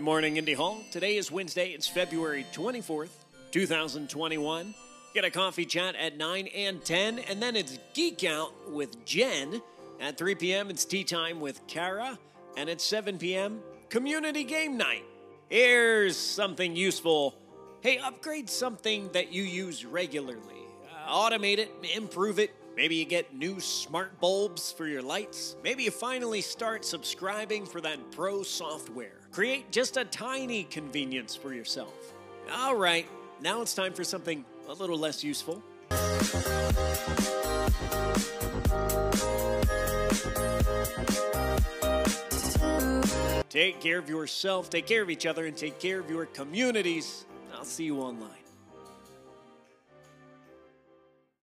Good morning, Indy Hall. Today is Wednesday. It's February 24th, 2021. Get a coffee chat at 9 and 10, and then it's Geek Out with Jen. At 3 p.m., it's Tea Time with Kara, and at 7 p.m., Community Game Night. Here's something useful. Hey, upgrade something that you use regularly. Automate it, improve it. Maybe you get new smart bulbs for your lights. Maybe you finally start subscribing for that pro software. Create just a tiny convenience for yourself. All right, now it's time for something a little less useful. Take care of yourself, take care of each other, and take care of your communities. I'll see you online.